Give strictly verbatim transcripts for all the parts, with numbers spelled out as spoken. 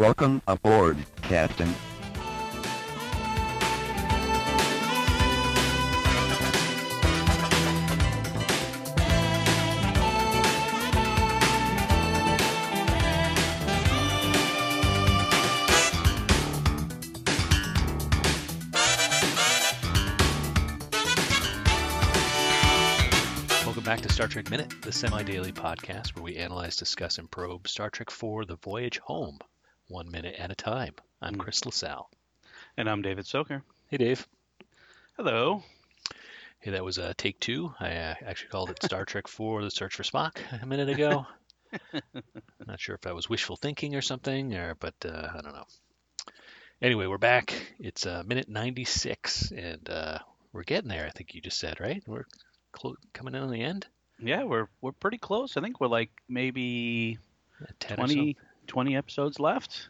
Welcome aboard, Captain. Back to Star Trek Minute, the semi-daily podcast where we analyze, discuss, and probe Star Trek four The Voyage Home, one minute at a time. I'm Chris LaSalle. And I'm David Soker. Hey, Dave. Hello. Hey, that was uh, take two. I uh, actually called it Star Trek four The Search for Spock a minute ago. Not sure if that was wishful thinking or something, or but uh, I don't know. Anyway, we're back. It's uh, minute ninety-six, and uh, we're getting there, I think you just said, right? We're coming in on the end? Yeah, we're we're pretty close. I think we're like maybe twenty, twenty episodes left.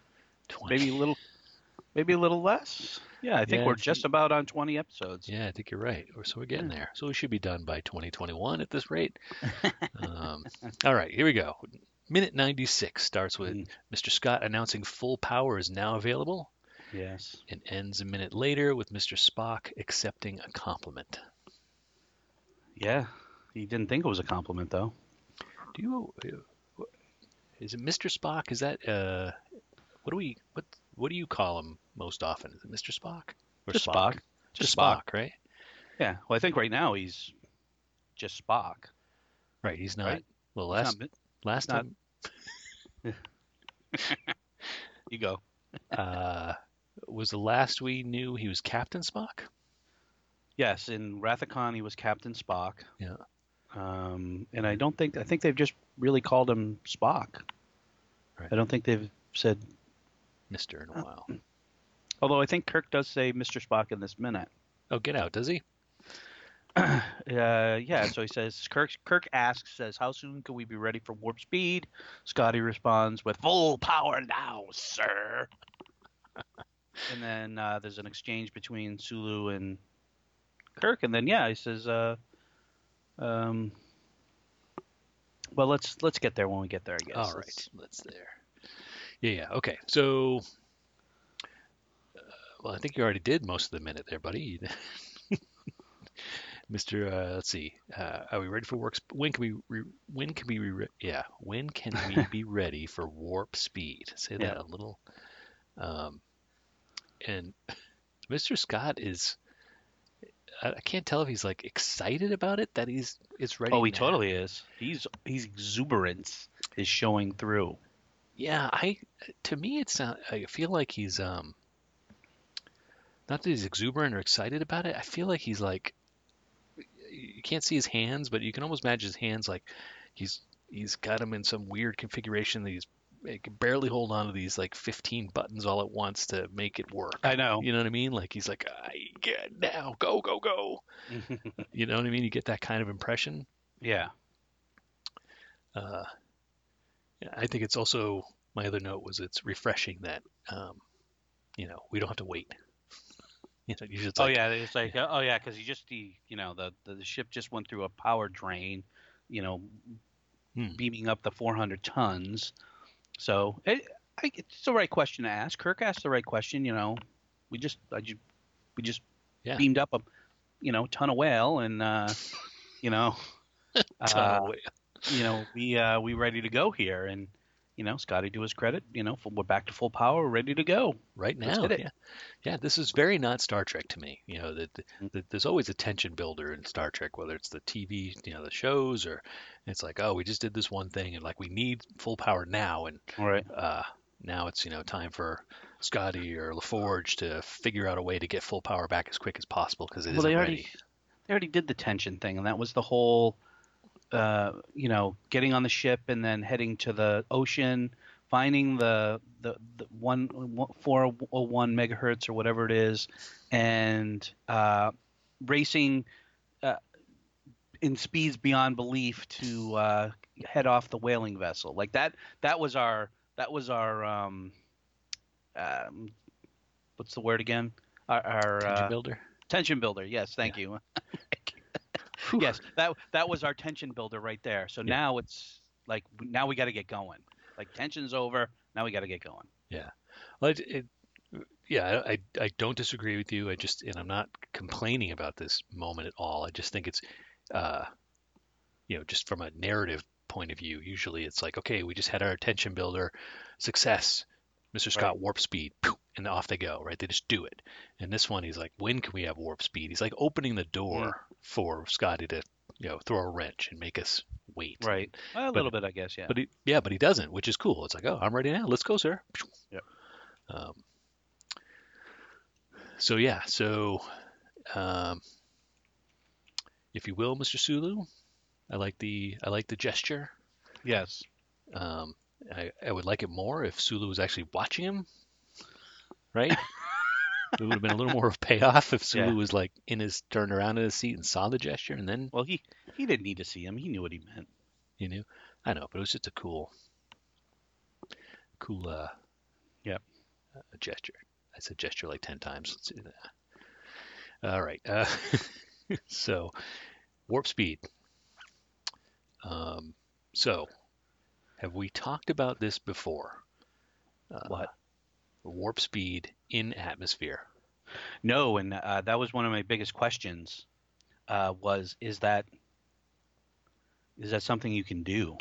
twenty. Maybe a little maybe a little less. Yeah, I think yeah, we're I think, just about on twenty episodes. Yeah, I think you're right. So we're getting yeah. there. So we should be done by twenty twenty-one at this rate. um, all right, here we go. Minute ninety-six starts with mm. Mister Scott announcing full power is now available. Yes. And ends a minute later with Mister Spock accepting a compliment. Yeah, he didn't think it was a compliment, though. Do you? Is it Mister Spock? Is that uh? What do we? What What do you call him most often? Is it Mister Spock or just Spock? Spock? Just, just Spock, Spock, right? Yeah. Well, I think right now he's just Spock. Right. He's not. Right? Well, last not, last not, time. You go. uh, was the last we knew he was Captain Spock? Yes, in Wrath of Khan, he was Captain Spock. Yeah. Um, and I don't think, I think they've just really called him Spock. Right. I don't think they've said Mister in a while. Uh, although I think Kirk does say Mister Spock in this minute. Oh, get out, does he? uh, yeah, so he says, Kirk, Kirk asks, says, how soon can we be ready for warp speed? Scotty responds with, full power now, sir. And then uh, there's an exchange between Sulu and Kirk, and then yeah, he says, uh, um, "Well, let's let's get there when we get there, I guess." All right, let's, let's there. Yeah, yeah, okay. So, uh, well, I think you already did most of the minute there, buddy. Mister, uh, let's see. Uh, are we ready for warp? Sp- when can we? Re- when can we? Re- yeah, when can we be ready for warp speed? Say that yeah. a little. Um, and Mister Scott is. I can't tell if he's like excited about it that he's it's ready. Oh, he now. totally is. He's he's exuberance is showing through. Yeah, I to me it's not, I feel like he's um not that he's exuberant or excited about it. I feel like he's like you can't see his hands, but you can almost imagine his hands like he's he's got them in some weird configuration that he's he can barely hold on to these like fifteen buttons all at once to make it work. I know. You know what I mean? Like he's like, I get now, go, go, go. You know what I mean? You get that kind of impression. Yeah. Uh, I think it's also my other note was it's refreshing that, um, you know, we don't have to wait. You know, you just oh like, yeah, it's like yeah. oh yeah, because you just the you know the, the the ship just went through a power drain, you know, hmm. beaming up the four hundred tons. So it, I, it's the right question to ask. Kirk asked the right question. You know, we just, I just we just yeah. beamed up a, you know, ton of whale, and uh, you know, uh, you know, we uh, we ready to go here, and you know, Scotty, to his credit, you know, we're back to full power, ready to go right now. Let's get it. Yeah, yeah, this is very not Star Trek to me. You know, that the, the, there's always a tension builder in Star Trek, whether it's the T V, you know, the shows, or. It's like, oh, we just did this one thing, and like we need full power now, and right. uh, now it's you know time for Scotty or LaForge to figure out a way to get full power back as quick as possible because it well, isn't they already, ready. They already did the tension thing, and that was the whole, uh, you know, getting on the ship and then heading to the ocean, finding the the, the one four oh one megahertz or whatever it is, and uh, racing. Uh, in speeds beyond belief to uh, head off the whaling vessel like that. That was our, that was our, um, um, what's the word again? Our, our tension uh, builder. Tension builder. Yes. Thank yeah. you. Yes. That, that was our tension builder right there. So yeah. now it's like, now we got to get going. Like tension's over. Now we got to get going. Yeah. Well, it, it, yeah, I I don't disagree with you. I just, and I'm not complaining about this moment at all. I just think it's, uh, you know, just from a narrative point of view, usually it's like, okay, we just had our attention builder success, Mister Scott, right. Warp speed, and off they go, right? They just do it. And this one, he's like, when can we have warp speed? He's like opening the door yeah. for Scotty to, you know, throw a wrench and make us wait. Right. Well, a but, little bit, I guess. Yeah. But he, yeah, but he doesn't, which is cool. It's like, oh, I'm ready now. Let's go, sir. Yep. Um, so yeah, so um, if you will, Mister Sulu, I like the I like the gesture. Yes. Um, I, I would like it more if Sulu was actually watching him, right? It would have been a little more of payoff if Sulu yeah. was like in his turned around in his seat and saw the gesture, and then. Well, he he didn't need to see him. He knew what he meant. He knew. I know, but it was just a cool, cool. Uh, yeah. Uh, gesture. I said gesture like ten times. Let's do that. All right. Uh, so, warp speed. Um, so, have we talked about this before? Uh, what? Warp speed in atmosphere. No, and uh, that was one of my biggest questions. Uh, was is that is that something you can do?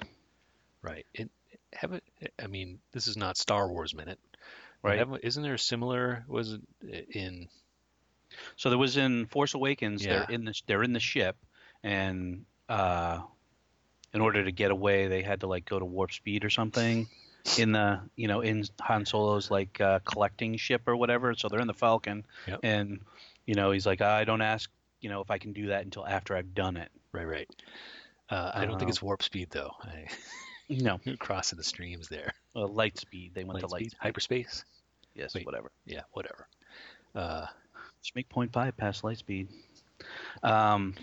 Right. It, have it, I mean, this is not Star Wars Minute. Right. Isn't there a similar? Was it in? So there was in Force Awakens. Yeah. They're in the they're in the ship, and uh, in order to get away, they had to like go to warp speed or something. In the you know in Han Solo's like uh, collecting ship or whatever. So they're in the Falcon, yep. and you know he's like, I don't ask you know if I can do that until after I've done it. Right, right. Uh, I don't uh, think it's warp speed though. I... No, crossing the streams there. Uh, light speed. They went light to light speed? Speed. Hyperspace. Yes, Wait, whatever. Yeah, whatever. Uh, Just make point five past light speed. Um,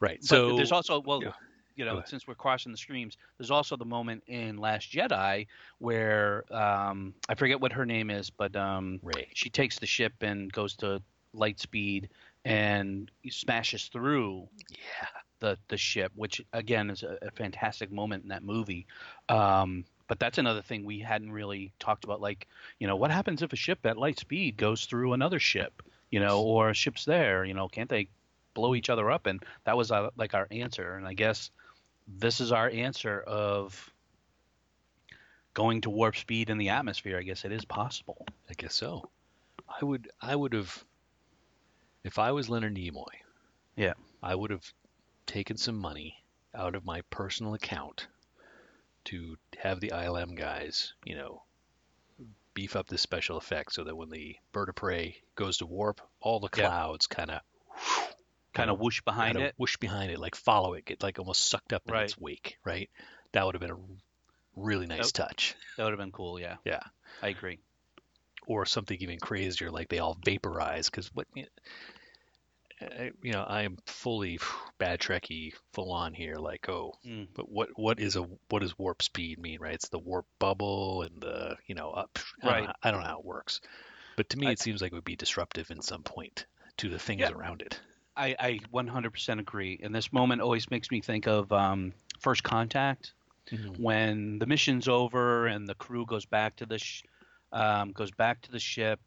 right. So there's also well, yeah. you know, since we're crossing the streams, there's also the moment in Last Jedi where um, I forget what her name is, but um, Rey. She takes the ship and goes to light speed and smashes through. Yeah. The, the ship, which again is a, a fantastic moment in that movie, um, but that's another thing we hadn't really talked about. Like, you know, what happens if a ship at light speed goes through another ship? You know, or a ship's there. You know, can't they blow each other up? And that was uh, like our answer. And I guess this is our answer of going to warp speed in the atmosphere. I guess it is possible. I guess so. I would. I would have. If I was Leonard Nimoy. Yeah. I would have. Taken some money out of my personal account to have the I L M guys, you know, beef up this special effect so that when the bird of prey goes to warp, all the clouds kind of kind of whoosh behind it, whoosh behind it, like follow it, get like almost sucked up in right. its wake, right? That would have been a really nice that, touch. That would have been cool, yeah. Yeah, I agree. Or something even crazier, like they all vaporize, because what. You know, I, you know, I am fully bad Trekkie, full on here. Like, oh, mm. but what, what is a what does warp speed mean, right? It's the warp bubble and the you know up. I right. Don't know, I don't know how it works, but to me, I, it seems like it would be disruptive in some point to the things yeah, around it. I, I one hundred percent agree, and this moment always makes me think of um, First Contact, mm-hmm. when the mission's over and the crew goes back to the sh- um, goes back to the ship,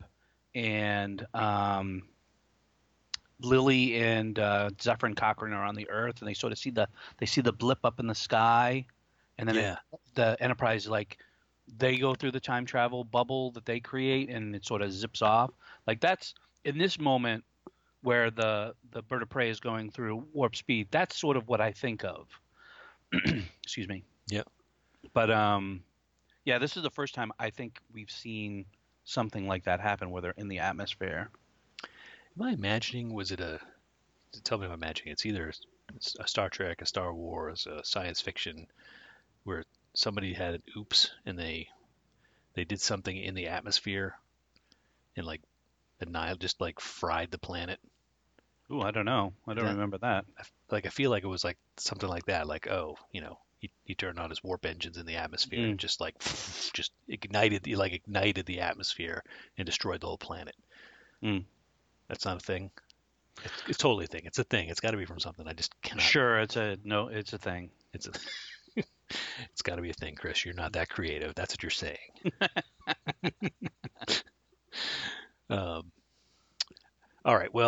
and um. Lily and uh, Zephyr Cochrane are on the Earth, and they sort of see the they see the blip up in the sky, and then yeah. it, the Enterprise like they go through the time travel bubble that they create, and it sort of zips off. Like that's in this moment where the the bird of prey is going through warp speed. That's sort of what I think of. Excuse me. Yeah. But um, yeah, this is the first time I think we've seen something like that happen, where they're in the atmosphere. Am I imagining, was it a, tell me if I'm imagining, it's either a Star Trek, a Star Wars, a science fiction, where somebody had an oops and they they did something in the atmosphere and like the Nile just like fried the planet. Ooh, I don't know. I don't that, remember that. Like, I feel like it was like something like that. Like, oh, you know, he, he turned on his warp engines in the atmosphere mm. and just like, just ignited, like ignited the atmosphere and destroyed the whole planet. Mm. That's not a thing. It's, it's totally a thing. It's a thing. It's got to be from something. I just cannot. Sure, it's a no. It's a thing. It's a. It's got to be a thing, Chris. You're not that creative. That's what you're saying.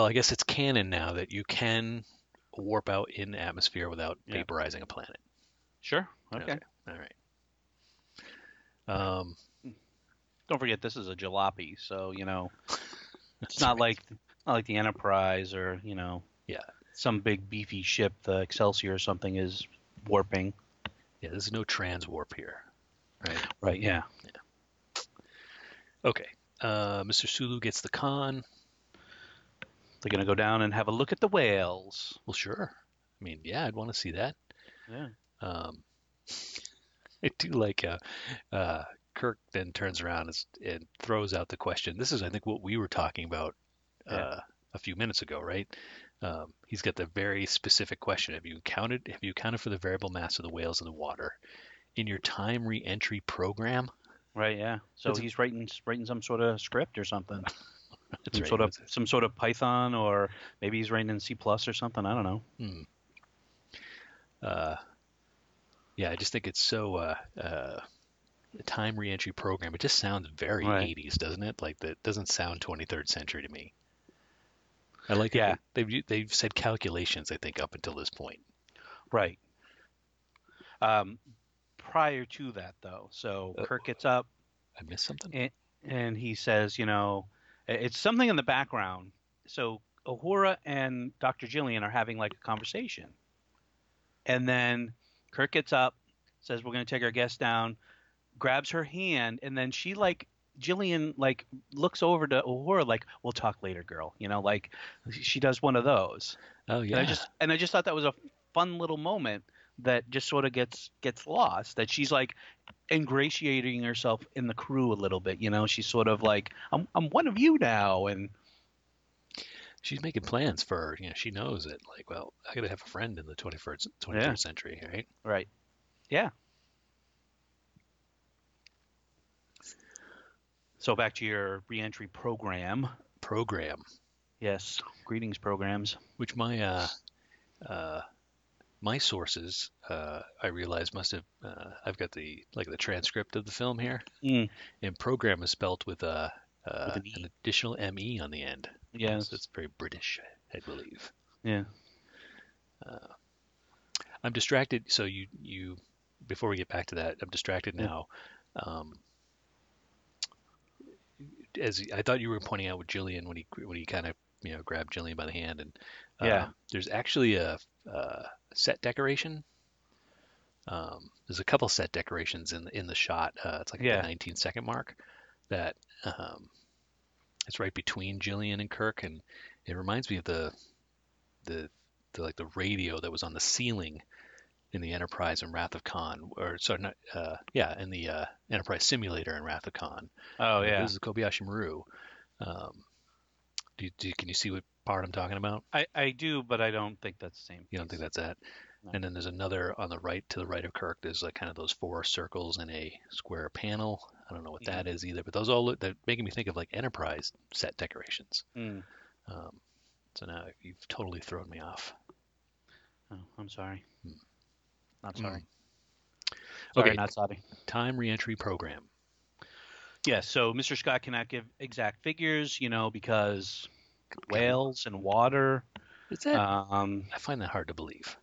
I guess it's canon now that you can warp out in atmosphere without yeah. vaporizing a planet. Sure. Okay. okay. All right. Um, Don't forget, this is a jalopy, so, you know, it's not, right. like, not like the Enterprise or, you know, yeah, some big beefy ship, the Excelsior or something, is warping. Yeah, there's no trans warp here. Right. Right, yeah. yeah. Okay. Uh, Mister Sulu gets the con. They're going to go down and have a look at the whales. Well, sure. I mean, yeah, I'd want to see that. Yeah. Um, I do like uh, uh, Kirk then turns around and, and throws out the question. This is, I think, what we were talking about uh, yeah. a few minutes ago, right? Um, he's got the very specific question. Have you counted? Have you accounted for the variable mass of the whales in the water in your time re-entry program? Right. Yeah. So That's he's a... writing writing some sort of script or something. Some right. sort of some sort of Python, or maybe he's writing in C plus or something. I don't know. Hmm. Uh, yeah, I just think it's so uh, uh, the time reentry program. It just sounds very right. eighties, doesn't it? Like that doesn't sound twenty-third century to me. I like yeah. it. They've they've said calculations, I think, up until this point. Right. Um, prior to that, though, so uh, Kirk gets up. I missed something. And, and he says, you know. It's something in the background. So Uhura and Doctor Jillian are having like a conversation. And then Kirk gets up, says, we're going to take our guest down, grabs her hand. And then she like Jillian like looks over to Uhura like, we'll talk later, girl. You know, like she does one of those. Oh, yeah. And I just, and I just thought that was a fun little moment that just sort of gets gets lost, that she's like ingratiating herself in the crew a little bit, you know. She's sort of like, I'm I'm one of you now, and she's making plans for her. You know, she knows it. Like, well, I gotta have a friend in the twenty-first twenty-third yeah. century, right? Right. Yeah. So back to your reentry program. Program. Yes. Greetings programs. Which my uh uh My sources, uh, I realize, must have. Uh, I've got the like the transcript of the film here, mm. and program is spelled with a uh, with an, e. an additional M E on the end. Yeah, so it's very British, I believe. Yeah. Uh, I'm distracted. So you you before we get back to that, I'm distracted yeah. now. Um, as I thought you were pointing out with Jillian when he when he kind of you know grabbed Jillian by the hand, and uh, yeah, there's actually a. Uh, set decoration. Um, there's a couple set decorations in the, in the shot. Uh, it's like yeah. the nineteen second mark. That um, it's right between Jillian and Kirk, and it reminds me of the, the the like the radio that was on the ceiling in the Enterprise and Wrath of Khan, or sorry, not, uh, yeah, in the uh, Enterprise simulator in Wrath of Khan. Oh yeah, this is Kobayashi Maru. Um, do, do can you see what? Part I'm talking about? I, I do, but I don't think that's the same. You don't think that's that? No. And then there's another on the right, to the right of Kirk. There's like kind of those four circles in a square panel. I don't know what yeah. that is either, but those all look, they're making me think of like Enterprise set decorations. Mm. Um, so now you've totally thrown me off. Oh, I'm sorry. Mm. Not sorry. Mm. Sorry, okay, not sorry. Time reentry program. Yeah, so Mister Scott cannot give exact figures, you know, because whales and water. Is that? Um, I find that hard to believe.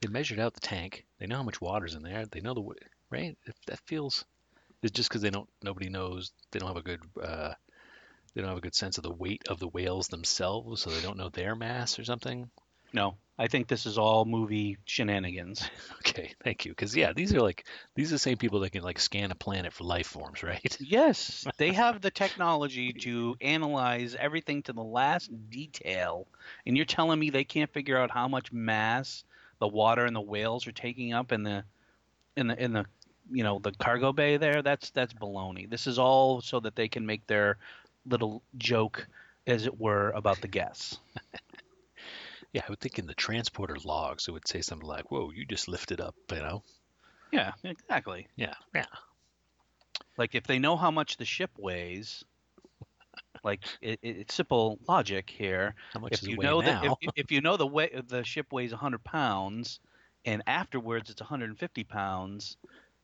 They measured out the tank. They know how much water's in there. They know the right. If that feels, it's just because they don't. Nobody knows. They don't have a good. Uh, they don't have a good sense of the weight of the whales themselves, so they don't know their mass or something. No, I think this is all movie shenanigans. Okay, thank you. Because yeah, these are like these are the same people that can like scan a planet for life forms, right? Yes, they have the technology to analyze everything to the last detail, and you're telling me they can't figure out how much mass the water and the whales are taking up in the in the in the you know the cargo bay there? That's that's baloney. This is all so that they can make their little joke, as it were, about the guests. Yeah, I would think in the transporter logs, it would say something like, whoa, you just lifted up, you know? Yeah, exactly. Yeah. Yeah. Like, if they know how much the ship weighs, like, it, it, it's simple logic here. How much if does you it weigh know now? That, if, if you know the way, the ship weighs one hundred pounds, and afterwards it's one hundred fifty pounds,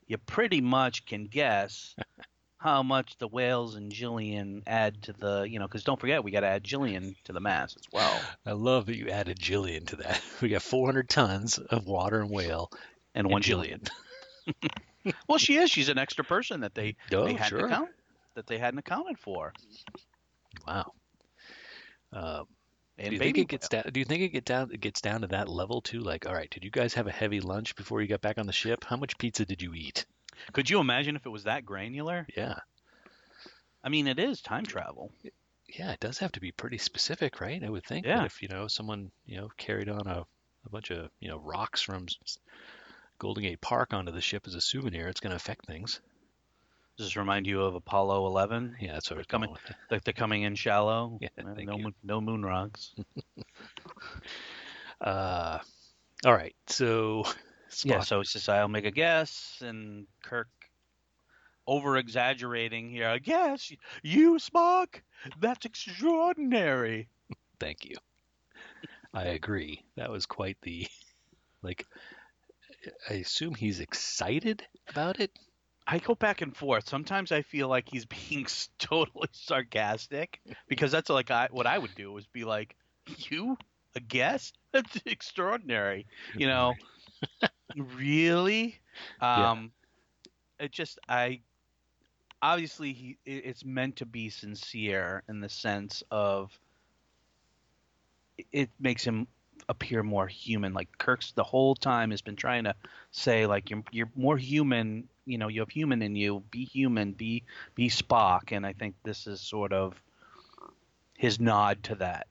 you pretty much can guess how much the whales and Jillian add to the, you know, because don't forget, we got to add Jillian to the mass as well. I love that you added Jillian to that. We got four hundred tons of water and whale and one and Jillian. Jillian. Well, she is. She's an extra person that they, oh, they hadn't sure. account, that they hadn't accounted for. Wow. Um, and do you baby think it gets down, do you think it get down it gets down to that level too? Like, all right, did you guys have a heavy lunch before you got back on the ship? How much pizza did you eat? Could you imagine if it was that granular? Yeah. I mean, it is time travel. Yeah, it does have to be pretty specific, right? I would think. Yeah. But if, you know, someone, you know, carried on a, a bunch of, you know, rocks from Golden Gate Park onto the ship as a souvenir, it's going to affect things. Does this remind you of Apollo eleven? Yeah, that's what they're coming. Like they're coming in shallow. Yeah, no, you. no moon rocks. uh, all right, so. Spock. Yeah, so it's just I'll make a guess, and Kirk over-exaggerating here. I guess you, Spock. That's extraordinary. Thank you. I agree. That was quite the, like. I assume he's excited about it. I go back and forth. Sometimes I feel like he's being totally sarcastic because that's like I, what I would do is be like, "You a guess? That's extraordinary," you know. Really? Um, yeah. It just I obviously he it's meant to be sincere in the sense of it makes him appear more human. Like Kirk's the whole time has been trying to say like you're you're more human. You know, you have human in you. Be human. Be be Spock. And I think this is sort of his nod to that.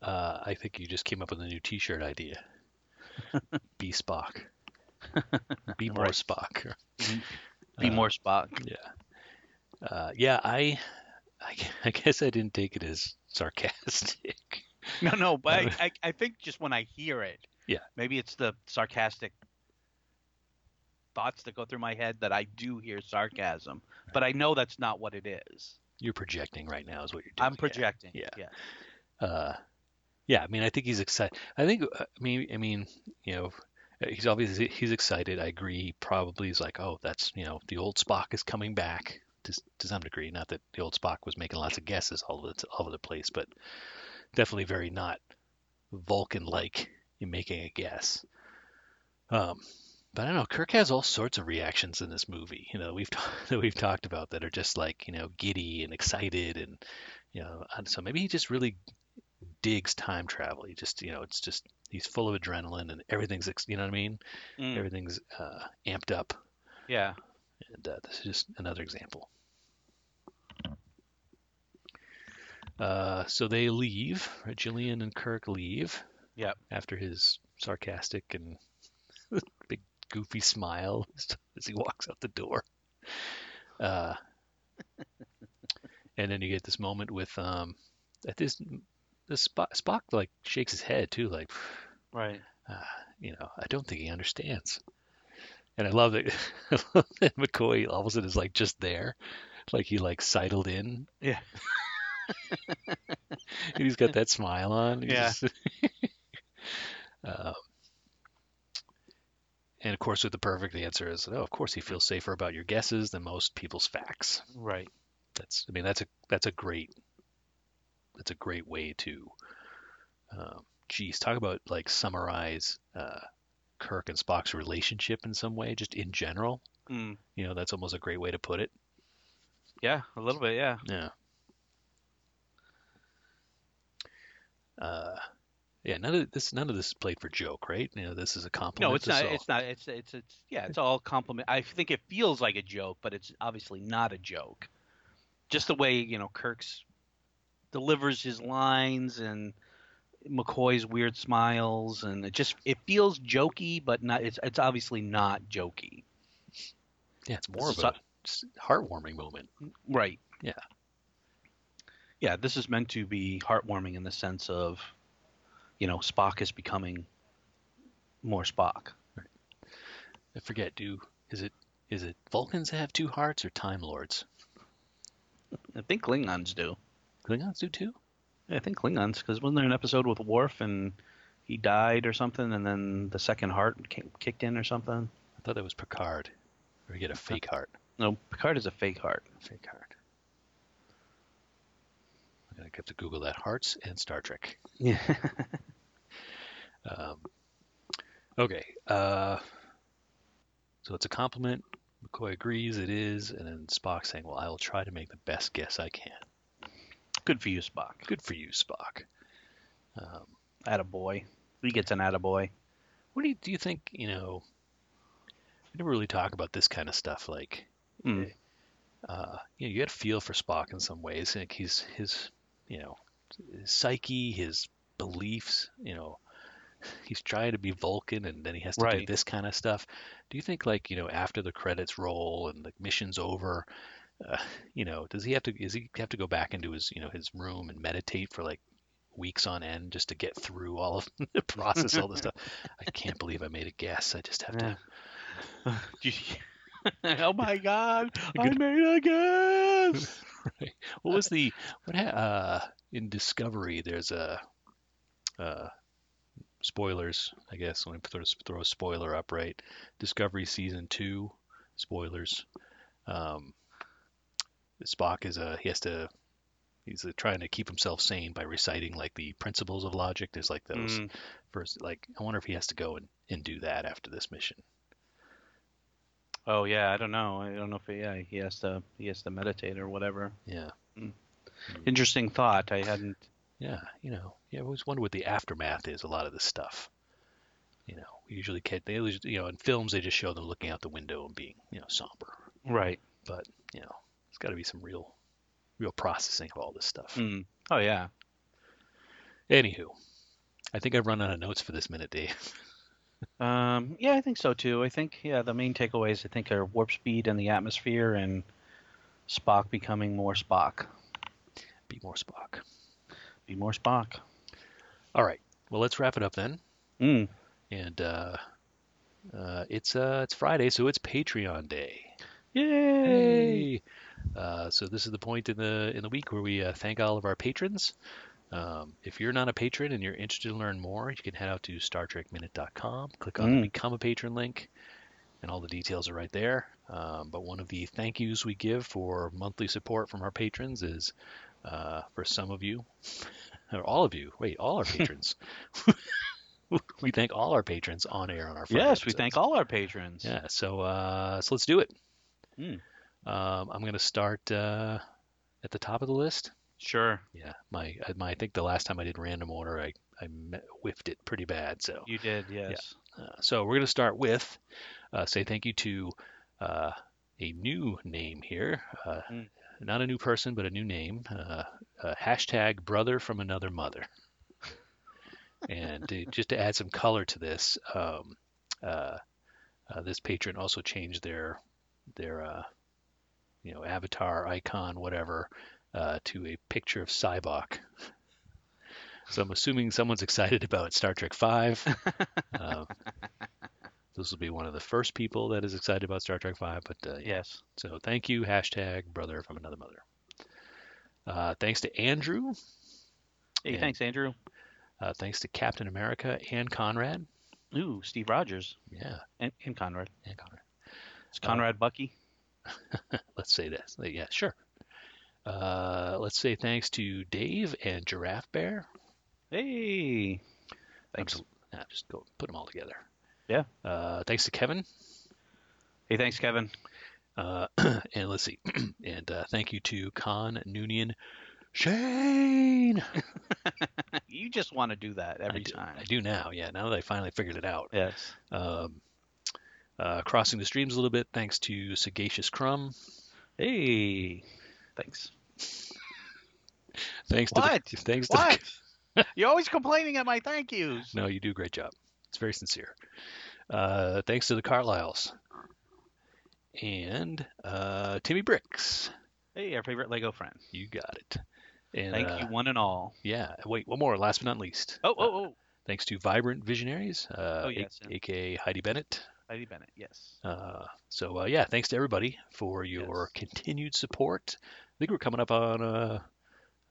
Uh, I think you just came up with a new T-shirt idea. Be Spock. Be more Spock. Be uh, more Spock. Yeah. Uh, yeah. I, I. I guess I didn't take it as sarcastic. No, no. But I, I, I think just when I hear it. Yeah. Maybe it's the sarcastic thoughts that go through my head that I do hear sarcasm, right. But I know that's not what it is. You're projecting right now, is what you're doing. I'm projecting. Yeah. Yeah. Yeah. Uh, Yeah, I mean, I think he's excited. I think, I mean, I mean, you know, he's obviously he's excited. I agree. He probably is like, oh, that's, you know, the old Spock is coming back to to some degree. Not that the old Spock was making lots of guesses all over the, all over the place, but definitely very not Vulcan-like in making a guess. Um, but I don't know. Kirk has all sorts of reactions in this movie, you know, we've t- that we've talked about that are just like, you know, giddy and excited, and you know, so maybe he just really digs time travel. He just, you know, it's just he's full of adrenaline and everything's, you know what I mean? Mm. Everything's uh, amped up. Yeah. And uh, this is just another example. Uh, so they leave. Right? Jillian and Kirk leave. Yeah. After his sarcastic and big goofy smile as he walks out the door. Uh, and then you get this moment with um, at this. The Spock, Spock like shakes his head too, like, right? Uh, you know, I don't think he understands. And I love that, I love that McCoy all of a sudden is like just there, like he like sidled in. Yeah. And he's got that smile on. He's yeah. Just, um, and of course, with the perfect answer is, oh, of course, he feels safer about your guesses than most people's facts. Right. That's. I mean, that's a that's a great. That's a great way to, um, geez, talk about like summarize uh, Kirk and Spock's relationship in some way, just in general. Mm. You know, that's almost a great way to put it. Yeah, a little bit, yeah. Yeah. Uh, yeah. None of this, none of this is played for joke, right? You know, this is a compliment. No, it's not. All. It's not. It's it's it's yeah. It's all compliment. I think it feels like a joke, but it's obviously not a joke. Just the way, you know, Kirk's. Delivers his lines and McCoy's weird smiles, and it just it feels jokey, but not. It's it's obviously not jokey. Yeah, it's more it's of a, a heartwarming moment, right? Yeah, yeah. This is meant to be heartwarming in the sense of, you know, Spock is becoming more Spock. Right. I forget. Do is it is it Vulcans have two hearts or Time Lords? I think Klingons do. Klingons do too? Yeah, I think Klingons, because wasn't there an episode with Worf and he died or something, and then the second heart came, kicked in or something? I thought that was Picard, where you get a fake heart. No, Picard is a fake heart. Fake heart. I'm going to have to Google that. Hearts and Star Trek. Yeah. um, okay. Uh, so it's a compliment. McCoy agrees it is. And then Spock's saying, well, I will try to make the best guess I can. Good for you, Spock. Good for you, Spock. Um, attaboy. He gets an attaboy. What do you, do you think, you know, we never really talk about this kind of stuff. Like, mm. uh, you know, you got to feel for Spock in some ways. Like he's, his, you know, his psyche, his beliefs, you know, he's trying to be Vulcan and then he has to right. do this kind of stuff. Do you think, like, you know, after the credits roll and the mission's over, uh, you know, does he have to, is he have to go back into his, you know, his room and meditate for like weeks on end just to get through all of the process, all this stuff? I can't believe I made a guess. I just have to. Oh my God! I made a guess. Right. What was the what? Uh, in Discovery, there's a uh, spoilers. I guess let me throw, throw a spoiler up. Right, Discovery season two spoilers. Um, Spock is a he has to. He's trying to keep himself sane by reciting like the principles of logic. There's like those mm. first, like, I wonder if he has to go and, and do that after this mission. Oh yeah. I don't know. I don't know if he, yeah, he has to, he has to meditate or whatever. Yeah. Mm. Mm. Interesting thought. I hadn't. Yeah. You know, yeah, I always wonder what the aftermath is. A lot of this stuff, you know, we usually can't, they, you know, in films, they just show them looking out the window and being, you know, somber. Right. But you know, it's gotta be some real, real processing of all this stuff. Mm. Oh, yeah. Anywho, I think I've run out of notes for this minute, Dave. um, yeah, I think so, too. I think, yeah, the main takeaways, I think, are warp speed and the atmosphere and Spock becoming more Spock. Be more Spock. Be more Spock. All right. Well, let's wrap it up then. Mm. And uh, uh, it's uh, it's Friday, so it's Patreon Day. Yay! Hey. Uh, so this is the point in the in the week where we uh, thank all of our patrons. Um, if you're not a patron and you're interested to learn more, you can head out to star trek minute dot com, click on mm. the Become a Patron link, and all the details are right there. Um, but one of the thank yous we give for monthly support from our patrons is uh, for some of you, or all of you, wait, all our patrons. We thank all our patrons on air on our Friday Yes, episodes. We thank all our patrons. Yeah, so, uh, so let's do it. Mm. Um, I'm going to start uh, at the top of the list. Sure. Yeah. My, my, I think the last time I did random order, I, I met, whiffed it pretty bad. So you did, yes. Yeah. Uh, so we're going to start with uh, say thank you to uh, a new name here. Uh, mm. Not a new person, but a new name. Uh, uh, hashtag brother from another mother. And to, just to add some color to this, um, uh, uh, this patron also changed their their. Uh, you know, avatar, icon, whatever, uh, to a picture of Cyborg. So I'm assuming someone's excited about Star Trek Five. uh, this will be one of the first people that is excited about Star Trek Five. But uh, yes, so thank you, hashtag brother from another mother. Uh, thanks to Andrew. Hey, and, thanks Andrew. Uh, thanks to Captain America and Conrad. Ooh, Steve Rogers. Yeah, and, and Conrad. And Conrad. It's Conrad uh, Bucky. Let's say that. Yeah, sure. Uh, let's say thanks to Dave and Giraffe Bear. Hey. Thanks. Just, nah, just go put them all together. Yeah. Uh, thanks to Kevin. Hey, thanks, Kevin. Uh, and let's see. and uh, thank you to Con Noonian Shane. You just want to do that every I do, time. I do now. Yeah, now that I finally figured it out. Yes. Um, Uh, crossing the streams a little bit, thanks to Sagacious Crumb. Hey, thanks. thanks what? To the, thanks what? To the, You're always complaining at my thank yous. No, you do a great job. It's very sincere. Uh, thanks to the Carlisles and uh, Timmy Bricks. Hey, our favorite Lego friend. You got it. And, thank uh, you, one and all. Yeah. Wait, one more. Last but not least. Oh, oh, oh. Uh, thanks to Vibrant Visionaries. Uh, oh yes. A- A K A Heidi Bennett. Heidi Bennett, yes. Uh, so, uh, yeah, thanks to everybody for your yes. continued support. I think we're coming up on uh,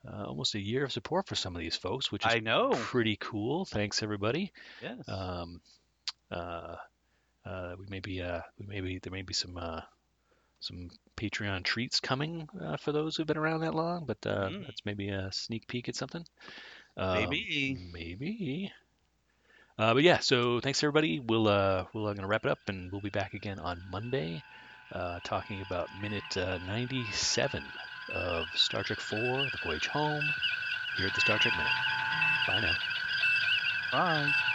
uh, almost a year of support for some of these folks, which is I know. pretty cool. Thanks, everybody. Yes. Um, uh, uh, we may be, uh, we may be, there may be some uh, some Patreon treats coming uh, for those who've been around that long, but uh, mm. that's maybe a sneak peek at something. Uh, maybe. Maybe. Uh, but yeah, so thanks everybody. We'll uh, we're going to wrap it up, and we'll be back again on Monday, uh, talking about minute uh, ninety-seven of Star Trek four, The Voyage Home, here at the Star Trek Minute. Bye now. Bye.